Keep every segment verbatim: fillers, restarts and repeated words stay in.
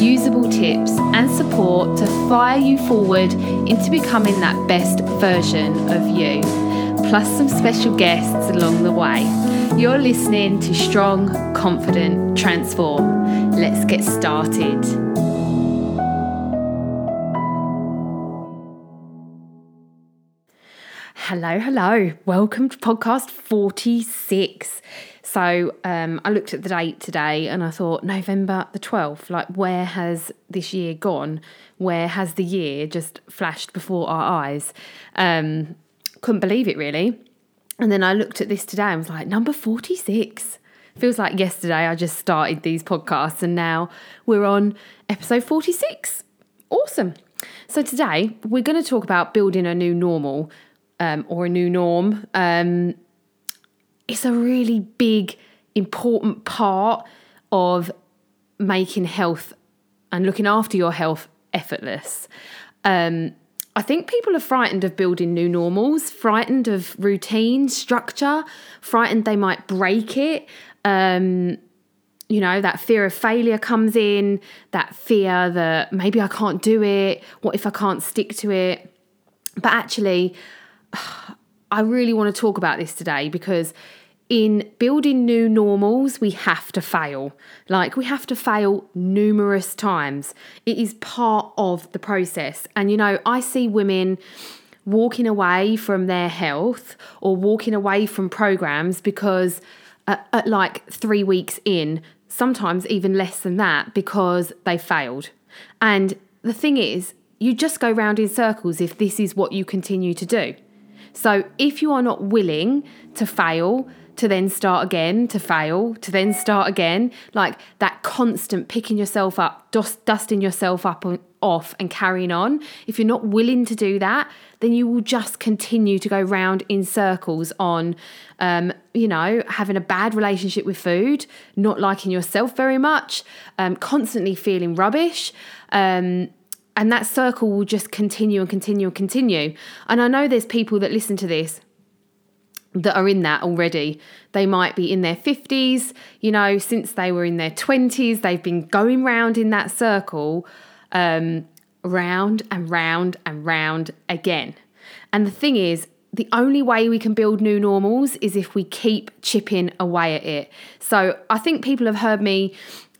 usable tips and support to fire you forward into becoming that best version of you, plus some special guests along the way. You're listening to Strong, Confident, Transform. Let's get started. Hello, hello. Welcome to podcast forty-six. So um, I looked at the date today and I thought, November the twelfth, like where has this year gone? Where has the year just flashed before our eyes? Um, couldn't believe it really. And then I looked at this today and was like, number forty-six. Feels like yesterday I just started these podcasts and now we're on episode forty-six. Awesome. So today we're going to talk about building a new normal um, or a new norm. Um It's a really big, important part of making health and looking after your health effortless. Um, I think people are frightened of building new normals, frightened of routine, structure, frightened they might break it. Um, you know, that fear of failure comes in, that fear that maybe I can't do it. What if I can't stick to it? But actually, I really want to talk about this today because in building new normals, we have to fail. Like we have to fail numerous times. It is part of the process. And, you know, I see women walking away from their health or walking away from programs because at, at like three weeks in, sometimes even less than that, because they failed. And the thing is, you just go round in circles if this is what you continue to do. So if you are not willing to fail, to then start again, to fail, to then start again, like that constant picking yourself up, dust, dusting yourself up and off and carrying on, if you're not willing to do that, then you will just continue to go round in circles on, um, you know, having a bad relationship with food, not liking yourself very much, um, constantly feeling rubbish, um and that circle will just continue and continue and continue. And I know there's people that listen to this that are in that already. They might be in their fifties, you know, since they were in their twenties, they've been going round in that circle, um, round and round and round again. And the thing is, the only way we can build new normals is if we keep chipping away at it. So I think people have heard me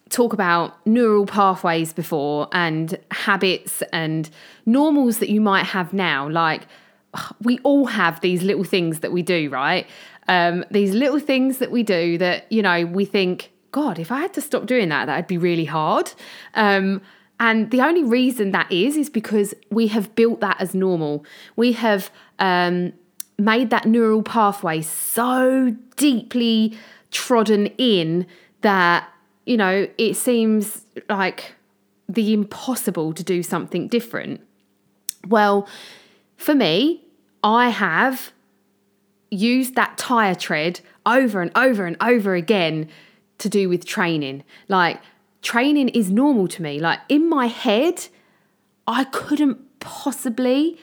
talk about neural pathways before and habits and normals that you might have now. Like we all have these little things that we do, right? Um, these little things that we do that, you know, we think, God, if I had to stop doing that, that'd be really hard. Um, and the only reason that is, is because we have built that as normal. We have um, made that neural pathway so deeply trodden in that, you know, it seems like the impossible to do something different. Well, for me, I have used that tire tread over and over and over again to do with training. Like training is normal to me. Like in my head, I couldn't possibly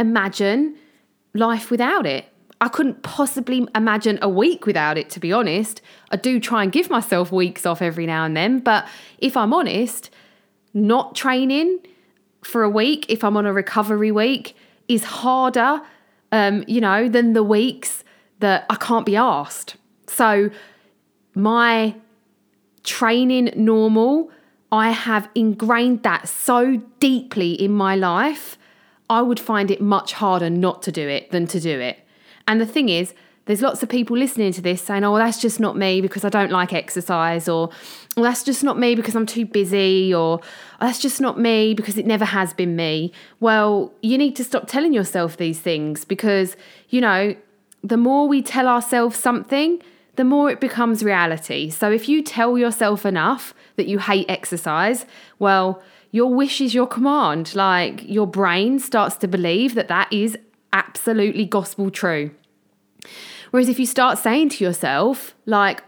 imagine life without it. I couldn't possibly imagine a week without it, to be honest. I do try and give myself weeks off every now and then, but if I'm honest, not training for a week, if I'm on a recovery week, is harder, um, you know, than the weeks that I can't be arsed. So my training normal, I have ingrained that so deeply in my life, I would find it much harder not to do it than to do it. And the thing is, there's lots of people listening to this saying, oh, well, that's just not me because I don't like exercise, or well, that's just not me because I'm too busy, or that's just not me because it never has been me. Well, you need to stop telling yourself these things because, you know, the more we tell ourselves something, the more it becomes reality. So if you tell yourself enough that you hate exercise, well, your wish is your command. Like your brain starts to believe that that is absolutely gospel true. Whereas if you start saying to yourself like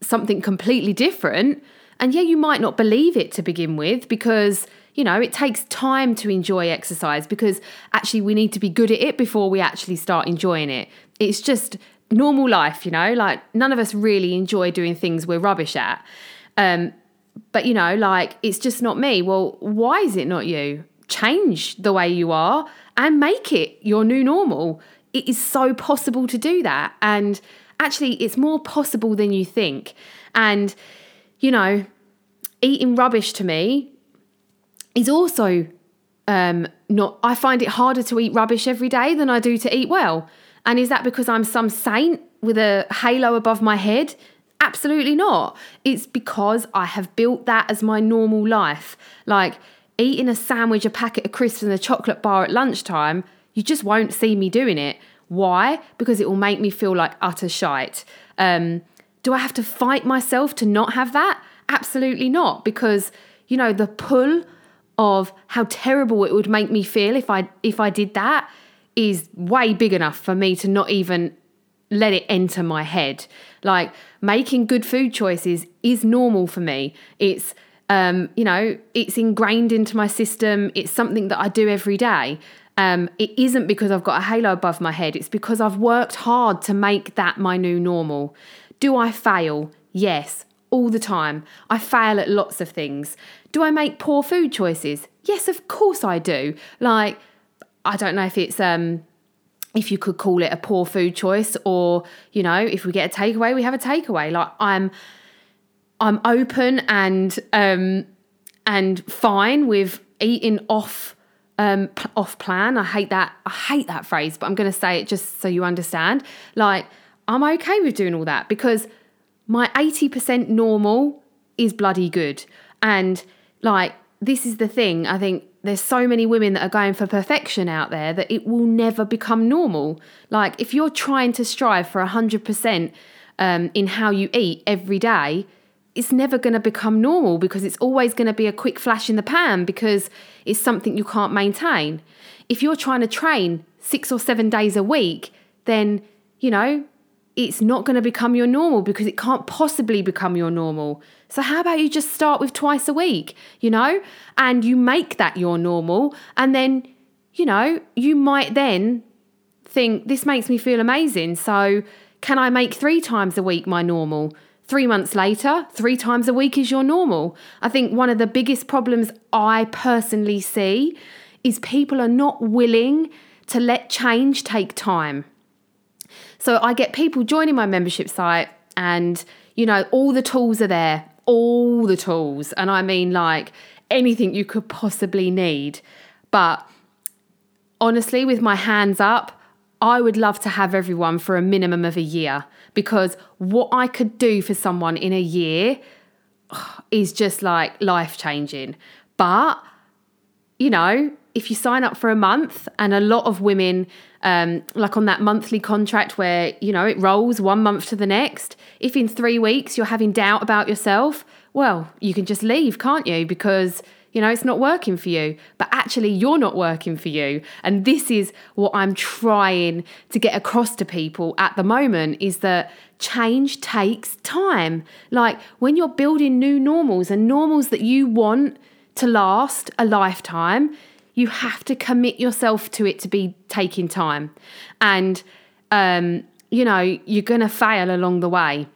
something completely different, and yeah, you might not believe it to begin with because, you know, it takes time to enjoy exercise, because actually we need to be good at it before we actually start enjoying it. It's just normal life, you know, like none of us really enjoy doing things we're rubbish at. Um, but, you know, like it's just not me. Well, why is it not you? Change the way you are and make it your new normal. It is so possible to do that. And actually, it's more possible than you think. And, you know, eating rubbish to me is also um, not, I find it harder to eat rubbish every day than I do to eat well. And is that because I'm some saint with a halo above my head? Absolutely not. It's because I have built that as my normal life. Like eating a sandwich, a packet of crisps and a chocolate bar at lunchtime, you just won't see me doing it. Why? Because it will make me feel like utter shite. Um, do I have to fight myself to not have that? Absolutely not. Because, you know, the pull of how terrible it would make me feel if I if I did that is way big enough for me to not even let it enter my head. Like making good food choices is normal for me. It's, um, you know, it's ingrained into my system. It's something that I do every day. Um, it isn't because I've got a halo above my head. It's because I've worked hard to make that my new normal. Do I fail? Yes, all the time. I fail at lots of things. Do I make poor food choices? Yes, of course I do. Like, I don't know if it's, um, if you could call it a poor food choice, or, you know, if we get a takeaway, we have a takeaway. Like I'm, I'm open and, um, and fine with eating off Um, off plan. I hate that. I hate that phrase, but I'm going to say it just so you understand. Like, I'm okay with doing all that because my eighty percent normal is bloody good. And like, this is the thing. I think there's so many women that are going for perfection out there that it will never become normal. Like, if you're trying to strive for one hundred percent um, in how you eat every day, it's never going to become normal because it's always going to be a quick flash in the pan because it's something you can't maintain. If you're trying to train six or seven days a week, then, you know, it's not going to become your normal because it can't possibly become your normal. So how about you just start with twice a week, you know, and you make that your normal. And then, you know, you might then think, this makes me feel amazing. So can I make three times a week my normal? Three months later, three times a week is your normal. I think one of the biggest problems I personally see is people are not willing to let change take time. So I get people joining my membership site and, you know, all the tools are there, all the tools. And I mean like anything you could possibly need. But honestly, with my hands up, I would love to have everyone for a minimum of a year, because what I could do for someone in a year is just like life-changing. But, you know, if you sign up for a month, and a lot of women, um, like on that monthly contract where, you know, it rolls one month to the next, if in three weeks you're having doubt about yourself, well, you can just leave, can't you? Because, you know, it's not working for you, but actually you're not working for you. And this is what I'm trying to get across to people at the moment, is that change takes time. Like when you're building new normals and normals that you want to last a lifetime, you have to commit yourself to it to be taking time. And, um, you know, you're going to fail along the way.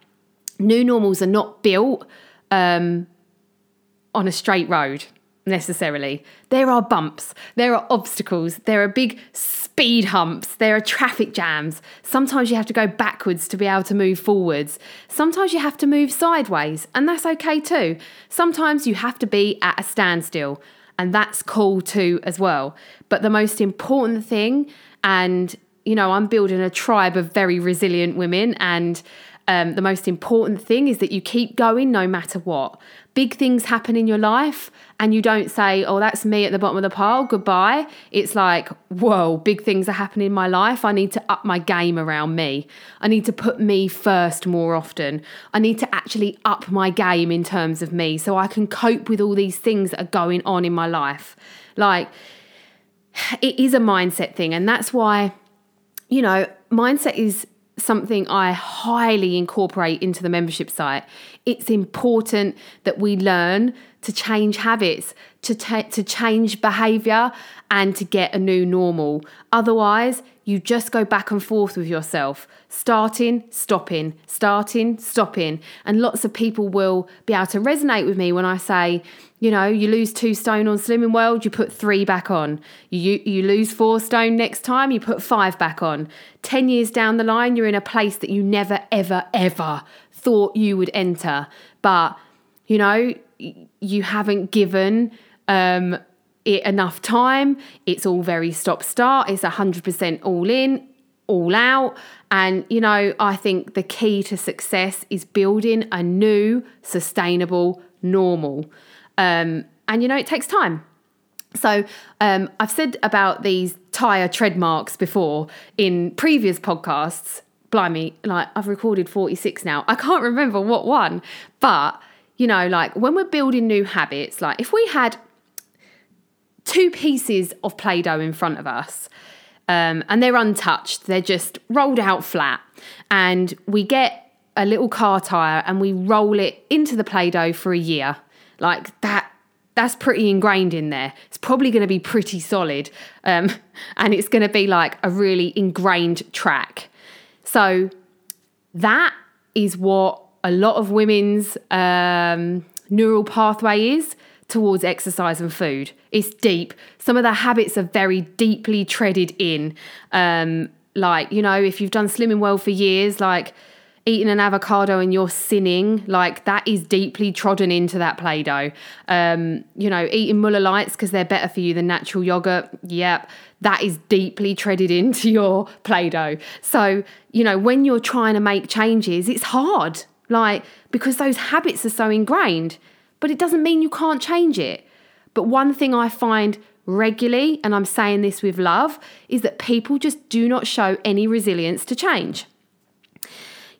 New normals are not built um, on a straight road. Necessarily. There are bumps, there are obstacles, there are big speed humps, there are traffic jams. Sometimes you have to go backwards to be able to move forwards. Sometimes you have to move sideways, and that's okay too. Sometimes you have to be at a standstill, and that's cool too as well. But the most important thing, and you know, I'm building a tribe of very resilient women, and um, the most important thing is that you keep going no matter what. Big things happen in your life and you don't say, oh, that's me at the bottom of the pile, goodbye. It's like, whoa, big things are happening in my life. I need to up my game around me. I need to put me first more often. I need to actually up my game in terms of me so I can cope with all these things that are going on in my life. Like, it is a mindset thing, and that's why you know, mindset is something I highly incorporate into the membership site. It's important that we learn to change habits, to ta- to change behaviour and to get a new normal. Otherwise, you just go back and forth with yourself, starting, stopping, starting, stopping. And lots of people will be able to resonate with me when I say, you know, you lose two stone on Slimming World, you put three back on. You, you lose four stone next time, you put five back on. Ten years down the line, you're in a place that you never, ever, ever thought you would enter. But, you know, you haven't given um, it enough time. It's all very stop-start. It's one hundred percent all in, all out. And, you know, I think the key to success is building a new, sustainable normal. Um, and, you know, it takes time. So um, I've said about these tire tread marks before in previous podcasts. Blimey, like I've recorded forty-six now. I can't remember what one, but... You know, like when we're building new habits, like if we had two pieces of Play-Doh in front of us um, and they're untouched, they're just rolled out flat, and we get a little car tire and we roll it into the Play-Doh for a year, like that, that's pretty ingrained in there. It's probably going to be pretty solid um, and it's going to be like a really ingrained track. So that is what a lot of women's um, neural pathway is towards exercise and food. It's deep. Some of the habits are very deeply treaded in. Um, like, you know, if you've done Slimming World for years, like eating an avocado and you're sinning, like that is deeply trodden into that Play-Doh. Um, you know, eating Muller Lights because they're better for you than natural yogurt. Yep. That is deeply treaded into your Play-Doh. So, you know, when you're trying to make changes, it's hard. Like, because those habits are so ingrained, but it doesn't mean you can't change it. But one thing I find regularly, and I'm saying this with love, is that people just do not show any resilience to change.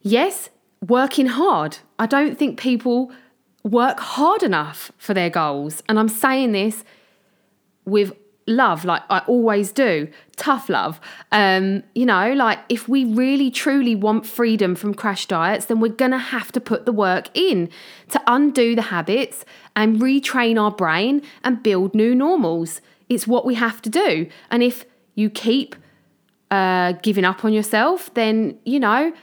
Yes, working hard. I don't think people work hard enough for their goals. And I'm saying this with love, like I always do, tough love. Um, you know, like if we really truly want freedom from crash diets, then we're gonna have to put the work in to undo the habits and retrain our brain and build new normals. It's what we have to do. And if you keep uh, giving up on yourself, then, you know,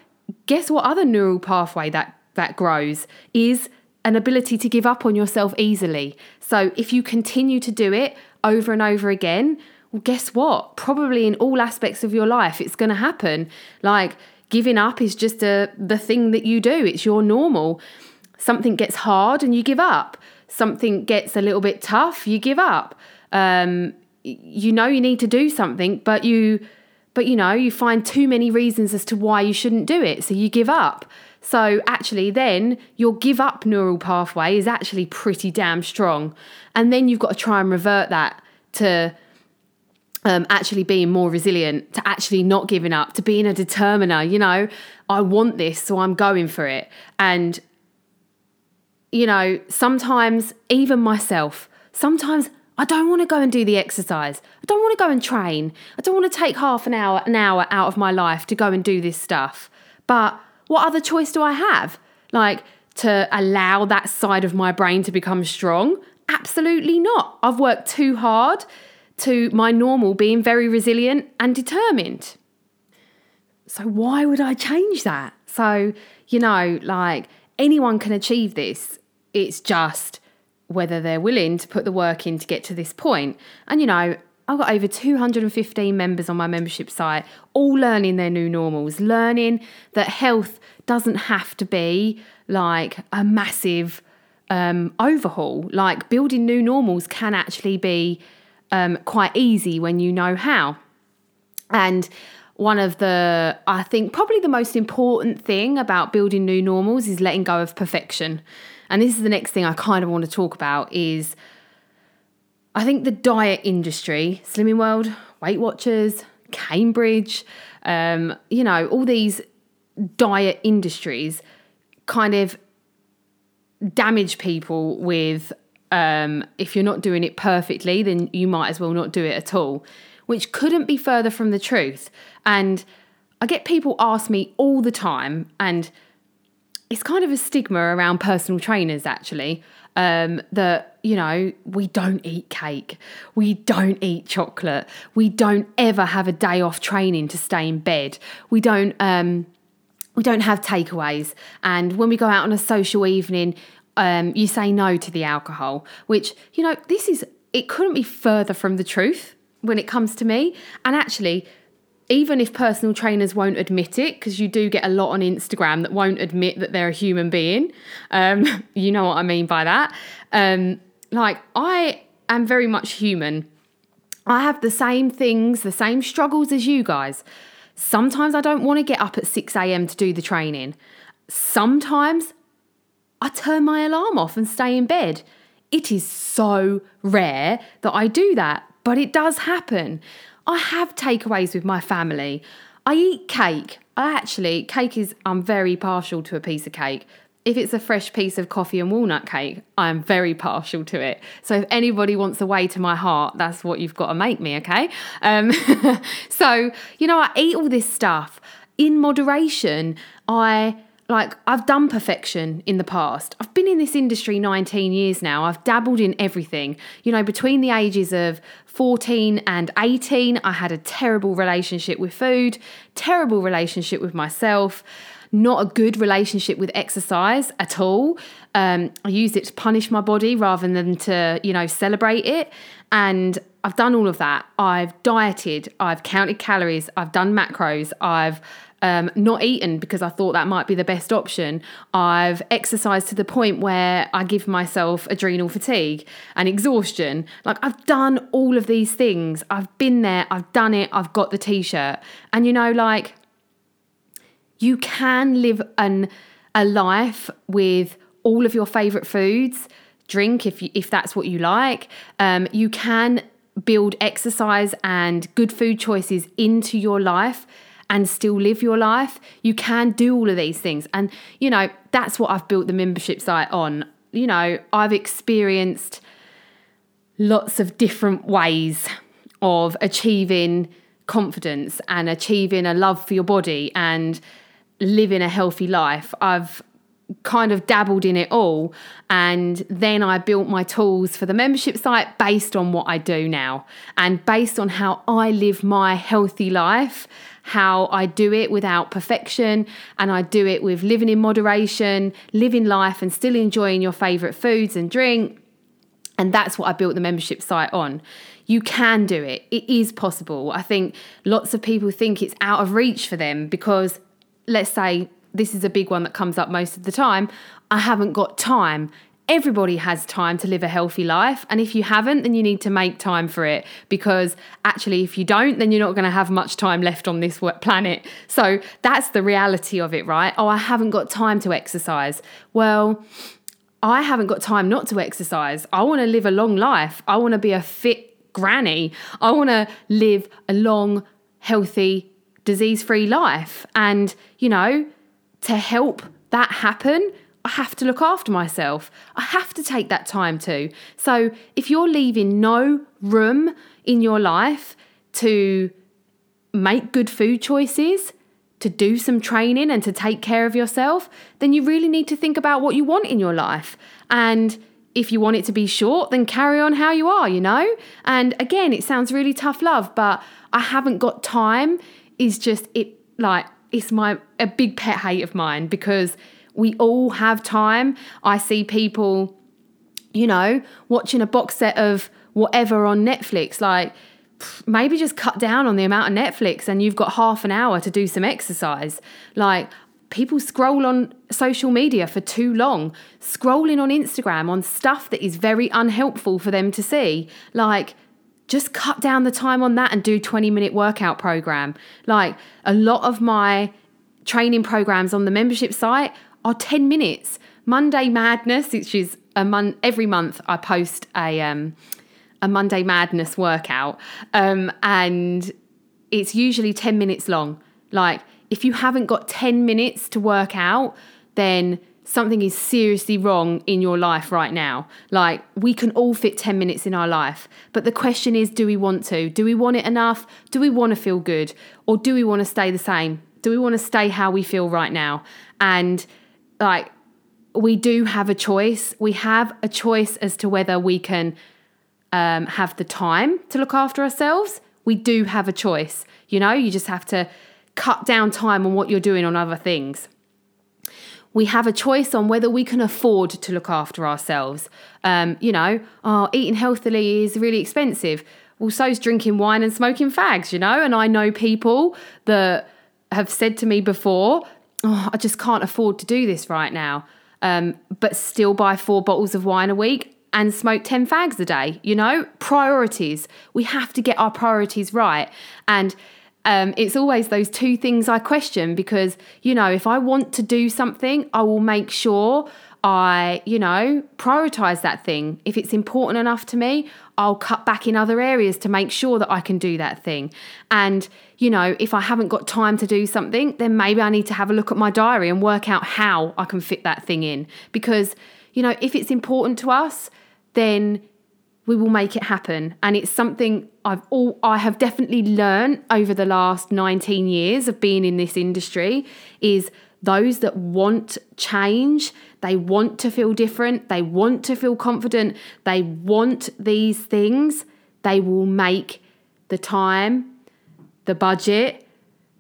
guess what other neural pathway that that grows is an ability to give up on yourself easily. So if you continue to do it over and over again, well, guess what? Probably in all aspects of your life, it's going to happen. Like giving up is just a, the thing that you do. It's your normal. Something gets hard and you give up. Something gets a little bit tough, you give up. Um, you know you need to do something, but you, but you know, you find too many reasons as to why you shouldn't do it. So you give up. So actually then your give up neural pathway is actually pretty damn strong. And then you've got to try and revert that to um, actually being more resilient, to actually not giving up, to being a determiner. You know, I want this, so I'm going for it. And, you know, sometimes even myself, sometimes I don't want to go and do the exercise. I don't want to go and train. I don't want to take half an hour, an hour out of my life to go and do this stuff. But what other choice do I have? Like to allow that side of my brain to become strong? Absolutely not. I've worked too hard to my normal being very resilient and determined. So why would I change that? So, you know, like anyone can achieve this. It's just whether they're willing to put the work in to get to this point. And, you know, I've got over two hundred fifteen members on my membership site, all learning their new normals, learning that health doesn't have to be like a massive um, overhaul. Like building new normals can actually be um, quite easy when you know how. And one of the, I think probably the most important thing about building new normals is letting go of perfection. And this is the next thing I kind of want to talk about is I think the diet industry, Slimming World, Weight Watchers, Cambridge, um, you know, all these diet industries kind of damage people with, um, if you're not doing it perfectly, then you might as well not do it at all, which couldn't be further from the truth. And I get people ask me all the time, and it's kind of a stigma around personal trainers, actually, um, that, you know, we don't eat cake, we don't eat chocolate, we don't ever have a day off training to stay in bed, we don't, um, we don't have takeaways, and when we go out on a social evening, um, you say no to the alcohol, which, you know, this is, it couldn't be further from the truth when it comes to me. And actually, even if personal trainers won't admit it, because you do get a lot on Instagram that won't admit that they're a human being. Um, you know what I mean by that. Um, like, I am very much human. I have the same things, the same struggles as you guys. Sometimes I don't want to get up at six a.m. to do the training. Sometimes I turn my alarm off and stay in bed. It is so rare that I do that, but it does happen. I have takeaways with my family. I eat cake. I actually, cake is, I'm very partial to a piece of cake. If it's a fresh piece of coffee and walnut cake, I am very partial to it. So if anybody wants a way to my heart, that's what you've got to make me, okay? Um, so, you know, I eat all this stuff in moderation. I, like, I've done perfection in the past. I've been in this industry nineteen years now. I've dabbled in everything. You know, between the ages of fourteen and eighteen, I had a terrible relationship with food, terrible relationship with myself, not a good relationship with exercise at all. Um, I used it to punish my body rather than to, you know, celebrate it. And I've done all of that. I've dieted, I've counted calories, I've done macros, I've Um, not eaten because I thought that might be the best option. I've exercised to the point where I give myself adrenal fatigue and exhaustion. Like, I've done all of these things. I've been there, I've done it, I've got the t-shirt. And you know, like, you can live an a life with all of your favorite foods, drink if you, if that's what you like. Um, you can build exercise and good food choices into your life and still live your life. You can do all of these things. And, you know, that's what I've built the membership site on. You know, I've experienced lots of different ways of achieving confidence and achieving a love for your body and living a healthy life. I've kind of dabbled in it all. And then I built my tools for the membership site based on what I do now and based on how I live my healthy life, how I do it without perfection, and I do it with living in moderation, living life and still enjoying your favorite foods and drink. And that's what I built the membership site on. You can do it. It is possible. I think lots of people think it's out of reach for them because, let's say, this is a big one that comes up most of the time. I haven't got time. Everybody has time to live a healthy life. And if you haven't, then you need to make time for it, because actually, if you don't, then you're not going to have much time left on this planet. So that's the reality of it, right? Oh, I haven't got time to exercise. Well, I haven't got time not to exercise. I want to live a long life. I want to be a fit granny. I want to live a long, healthy, disease-free life. And, you know, to help that happen, I have to look after myself. I have to take that time too. So if you're leaving no room in your life to make good food choices, to do some training and to take care of yourself, then you really need to think about what you want in your life. And if you want it to be short, then carry on how you are, you know? And again, it sounds really tough love, but I haven't got time is just it like... It's my a big pet hate of mine, because we all have time. I see people, you know, watching a box set of whatever on Netflix. Like, maybe just cut down on the amount of Netflix and you've got half an hour to do some exercise. Like, people scroll on social media for too long, scrolling on Instagram on stuff that is very unhelpful for them to see. Like, just cut down the time on that and do a twenty minute workout program. Like, a lot of my training programs on the membership site are ten minutes. Monday Madness, which is a month, every month I post a, um, a Monday Madness workout. Um, and it's usually ten minutes long. Like, if you haven't got ten minutes to work out, then something is seriously wrong in your life right now. Like, we can all fit ten minutes in our life, but the question is, do we want to? Do we want it enough? Do we want to feel good? Or do we want to stay the same? Do we want to stay how we feel right now? And like, we do have a choice. We have a choice as to whether we can um, have the time to look after ourselves. We do have a choice. You know, you just have to cut down time on what you're doing on other things. We have a choice on whether we can afford to look after ourselves. Um, you know, oh, eating healthily is really expensive. Well, so's drinking wine and smoking fags, you know. And I know people that have said to me before, oh, I just can't afford to do this right now, um, but still buy four bottles of wine a week and smoke ten fags a day, you know. Priorities. We have to get our priorities right. And Um, it's always those two things I question, because, you know, if I want to do something, I will make sure I, you know, prioritize that thing. If it's important enough to me, I'll cut back in other areas to make sure that I can do that thing. And, you know, if I haven't got time to do something, then maybe I need to have a look at my diary and work out how I can fit that thing in. Because, you know, if it's important to us, then we will make it happen. And it's something I've all I have definitely learned over the last nineteen years of being in this industry is those that want change, they want to feel different, they want to feel confident, they want these things, they will make the time, the budget,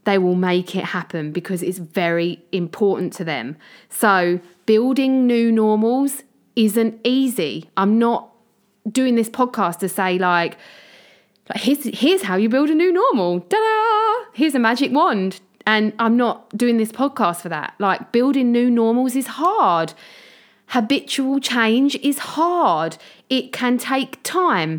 they will make it happen because it's very important to them. So building new normals isn't easy. I'm not doing this podcast to say like, like here's, here's how you build a new normal. Ta-da! Here's a magic wand. And I'm not doing this podcast for that. Like, building new normals is hard. Habitual change is hard. It can take time.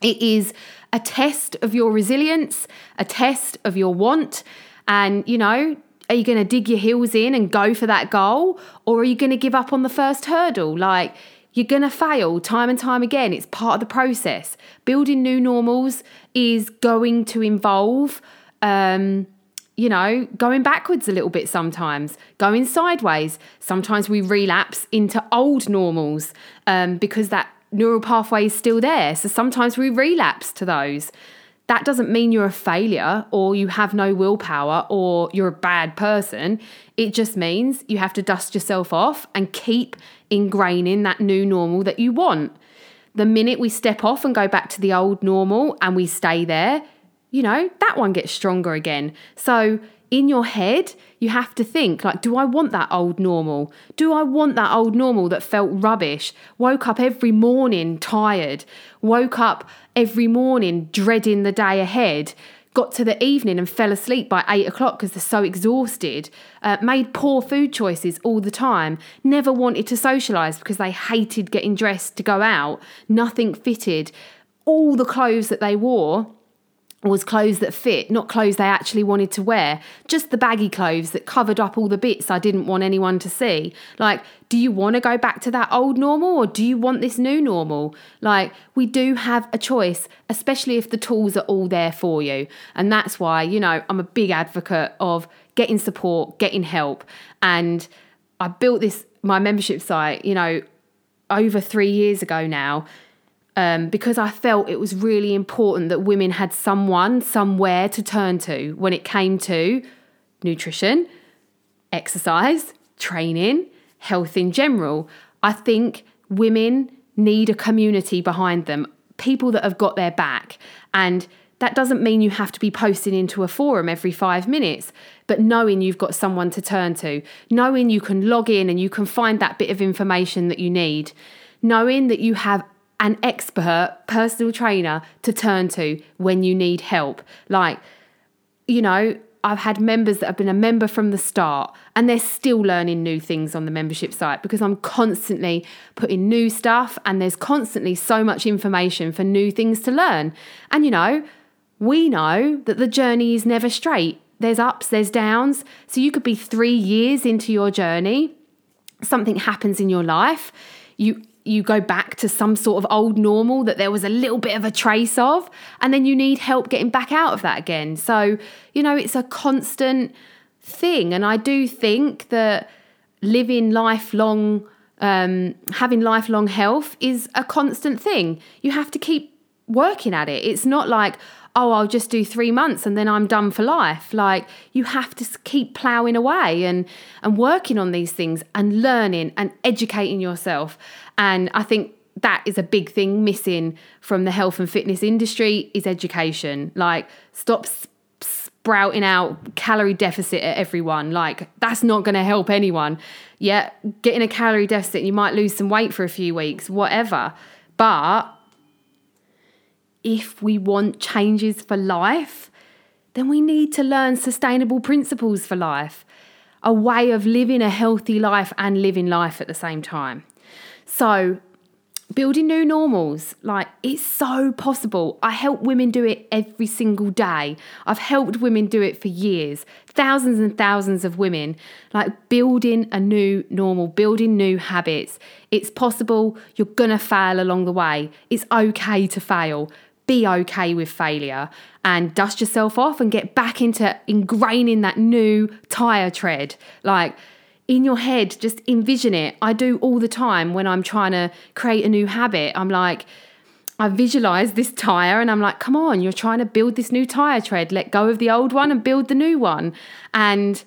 It is a test of your resilience, a test of your want. And, you know, are you going to dig your heels in and go for that goal? Or are you going to give up on the first hurdle? Like, you're going to fail time and time again. It's part of the process. Building new normals is going to involve, um, you know, going backwards a little bit sometimes, going sideways. Sometimes we relapse into old normals um, because that neural pathway is still there. So sometimes we relapse to those. That doesn't mean you're a failure or you have no willpower or you're a bad person. It just means you have to dust yourself off and keep ingraining that new normal that you want. The minute we step off and go back to the old normal and we stay there, you know, that one gets stronger again. So in your head, you have to think like, do I want that old normal? Do I want that old normal that felt rubbish? Woke up every morning tired, woke up every morning dreading the day ahead, got to the evening and fell asleep by eight o'clock because they're so exhausted, uh, made poor food choices all the time, never wanted to socialise because they hated getting dressed to go out, nothing fitted, all the clothes that they wore was clothes that fit, not clothes they actually wanted to wear, just the baggy clothes that covered up all the bits I didn't want anyone to see. Like, do you want to go back to that old normal or do you want this new normal? Like, we do have a choice, especially if the tools are all there for you. And that's why, you know, I'm a big advocate of getting support, getting help. And I built this, my membership site, you know, over three years ago now, Um, because I felt it was really important that women had someone, somewhere to turn to when it came to nutrition, exercise, training, health in general. I think women need a community behind them, people that have got their back. And that doesn't mean you have to be posting into a forum every five minutes, but knowing you've got someone to turn to, knowing you can log in and you can find that bit of information that you need, knowing that you have an expert personal trainer to turn to when you need help. Like, you know, I've had members that have been a member from the start and they're still learning new things on the membership site because I'm constantly putting new stuff and there's constantly so much information for new things to learn. And, you know, we know that the journey is never straight. There's ups, there's downs. So you could be three years into your journey, something happens in your life, you you go back to some sort of old normal that there was a little bit of a trace of, and then you need help getting back out of that again. So, you know, it's a constant thing. And I do think that living lifelong, um, having lifelong health is a constant thing. You have to keep working at it. It's not like, oh, I'll just do three months and then I'm done for life. Like, you have to keep ploughing away and, and working on these things and learning and educating yourself. And I think that is a big thing missing from the health and fitness industry is education. Like, stop sp- sprouting out calorie deficit at everyone. Like, that's not going to help anyone. Yeah, get in a calorie deficit, you might lose some weight for a few weeks, whatever. But if we want changes for life, then we need to learn sustainable principles for life, a way of living a healthy life and living life at the same time. So building new normals, like, it's so possible. I help women do it every single day. I've helped women do it for years, thousands and thousands of women, like building a new normal, building new habits. It's possible. You're going to fail along the way. It's okay to fail. Be okay with failure and dust yourself off and get back into ingraining that new tire tread. Like, in your head, just envision it. I do all the time when I'm trying to create a new habit. I'm like, I visualize this tire and I'm like, come on, you're trying to build this new tire tread. Let go of the old one and build the new one. And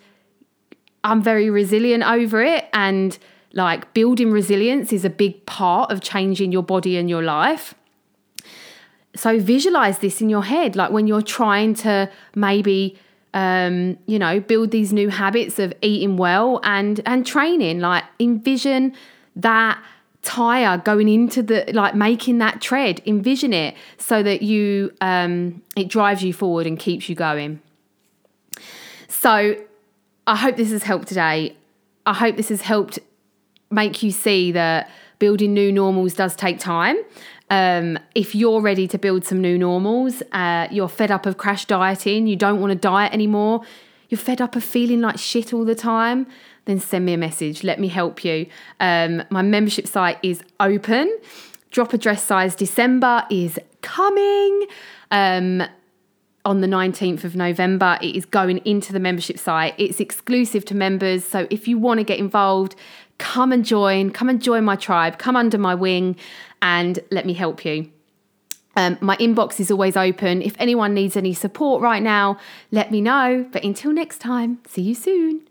I'm very resilient over it. And like, building resilience is a big part of changing your body and your life. So visualize this in your head, like when you're trying to maybe, um, you know, build these new habits of eating well and, and training, like envision that tire going into the, like making that tread, envision it so that you, um, it drives you forward and keeps you going. So I hope this has helped today. I hope this has helped make you see that building new normals does take time. Um, if you're ready to build some new normals, uh, you're fed up of crash dieting, you don't want to diet anymore, you're fed up of feeling like shit all the time, then send me a message. Let me help you. Um, my membership site is open. Drop a Dress Size December is coming. Um, on the nineteenth of November, it is going into the membership site. It's exclusive to members. So if you want to get involved, come and join, come and join my tribe, come under my wing and let me help you. Um, my inbox is always open. If anyone needs any support right now, let me know. But until next time, see you soon.